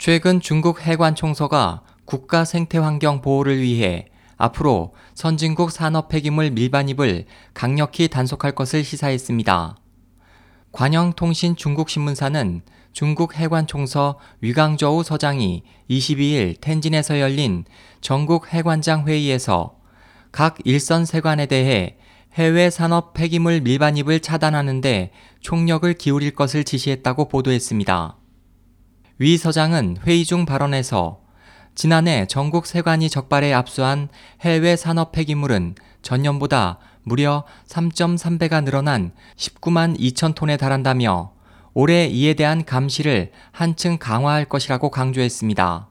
최근 중국 해관총서가 국가 생태환경 보호를 위해 앞으로 선진국 산업 폐기물 밀반입을 강력히 단속할 것을 시사했습니다. 관영통신 중국신문사는 중국 해관총서 위강저우 서장이 22일 텐진에서 열린 전국 해관장 회의에서 각 일선 세관에 대해 해외 산업 폐기물 밀반입을 차단하는 데 총력을 기울일 것을 지시했다고 보도했습니다. 위 서장은 회의 중 발언에서 지난해 전국 세관이 적발에 압수한 해외 산업 폐기물은 전년보다 무려 3.3배가 늘어난 19만 2천 톤에 달한다며 올해 이에 대한 감시를 한층 강화할 것이라고 강조했습니다.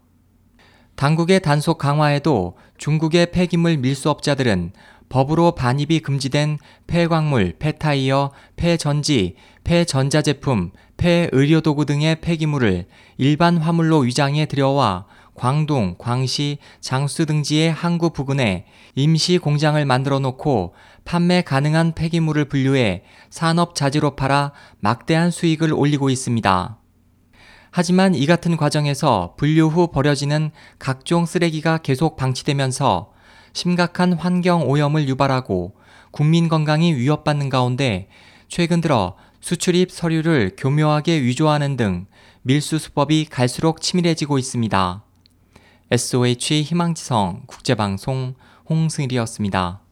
당국의 단속 강화에도 중국의 폐기물 밀수업자들은 법으로 반입이 금지된 폐광물, 폐타이어, 폐전지, 폐전자제품, 폐의료도구 등의 폐기물을 일반 화물로 위장해 들여와 광둥, 광시, 장수 등지의 항구 부근에 임시 공장을 만들어 놓고 판매 가능한 폐기물을 분류해 산업 자재로 팔아 막대한 수익을 올리고 있습니다. 하지만 이 같은 과정에서 분류 후 버려지는 각종 쓰레기가 계속 방치되면서 심각한 환경 오염을 유발하고 국민 건강이 위협받는 가운데 최근 들어 수출입 서류를 교묘하게 위조하는 등 밀수 수법이 갈수록 치밀해지고 있습니다. SOH 희망지성 국제방송 홍승일이었습니다.